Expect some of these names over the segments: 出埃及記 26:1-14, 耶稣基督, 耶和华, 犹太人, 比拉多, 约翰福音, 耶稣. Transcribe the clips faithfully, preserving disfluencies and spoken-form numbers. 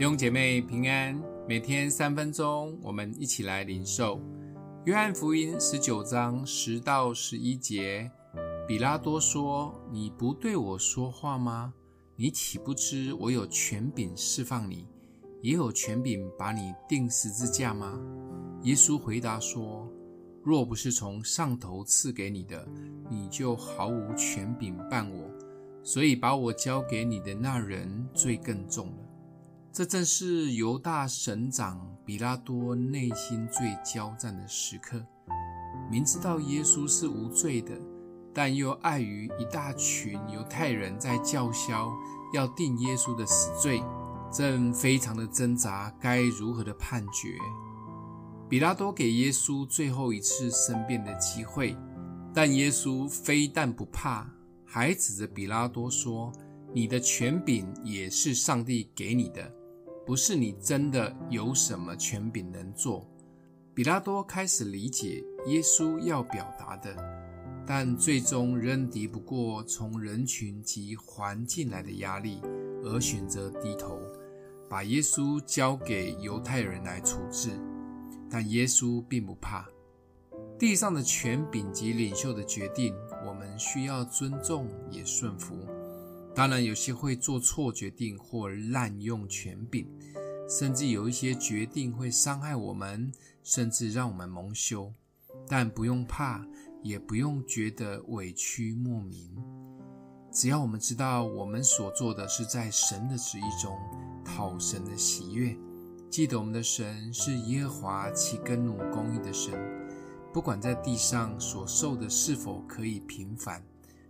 弟兄姐妹平安，每天三分钟，我们一起来领受约翰福音十九章十到十一节。比拉多说，你不对我说话吗？你岂不知我有权柄释放你，也有权柄把你钉十字架吗？耶稣回答说，若不是从上头赐给你的，你就毫无权柄办我，所以把我交给你的那人罪更重了。这正是犹大省长比拉多内心最交战的时刻，明知道耶稣是无罪的，但又碍于一大群犹太人在叫嚣要定耶稣的死罪，正非常的挣扎该如何的判决。比拉多给耶稣最后一次申辩的机会，但耶稣非但不怕，还指着比拉多说，你的权柄也是上帝给你的，不是你真的有什么权柄能做。比拉多开始理解耶稣要表达的，但最终仍敌不过从人群及环境来的压力，而选择低头，把耶稣交给犹太人来处置。但耶稣并不怕。地上的权柄及领袖的决定，我们需要尊重也顺服。当然有些会做错决定或滥用权柄，甚至有一些决定会伤害我们，甚至让我们蒙羞。但不用怕，也不用觉得委屈莫名，只要我们知道我们所做的是在神的旨意中，讨神的喜悦。记得我们的神是耶和华其耕努公义的神，不管在地上所受的是否可以平凡，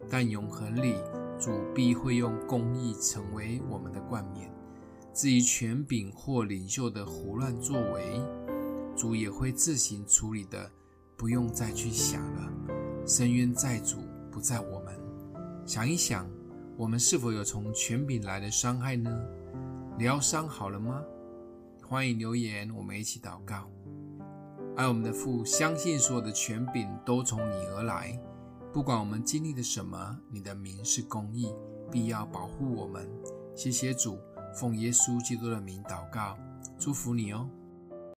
但永恒里主必会用公义成为我们的冠冕。至于权柄或领袖的胡乱作为，主也会自行处理的，不用再去想了。深渊在主，不在我们。想一想，我们是否有从权柄来的伤害呢？疗伤好了吗？欢迎留言，我们一起祷告。爱我们的父，相信所有的权柄都从你而来，不管我们经历的什么，你的名是公义，必要保护我们。谢谢主，奉耶稣基督的名祷告，祝福你哦。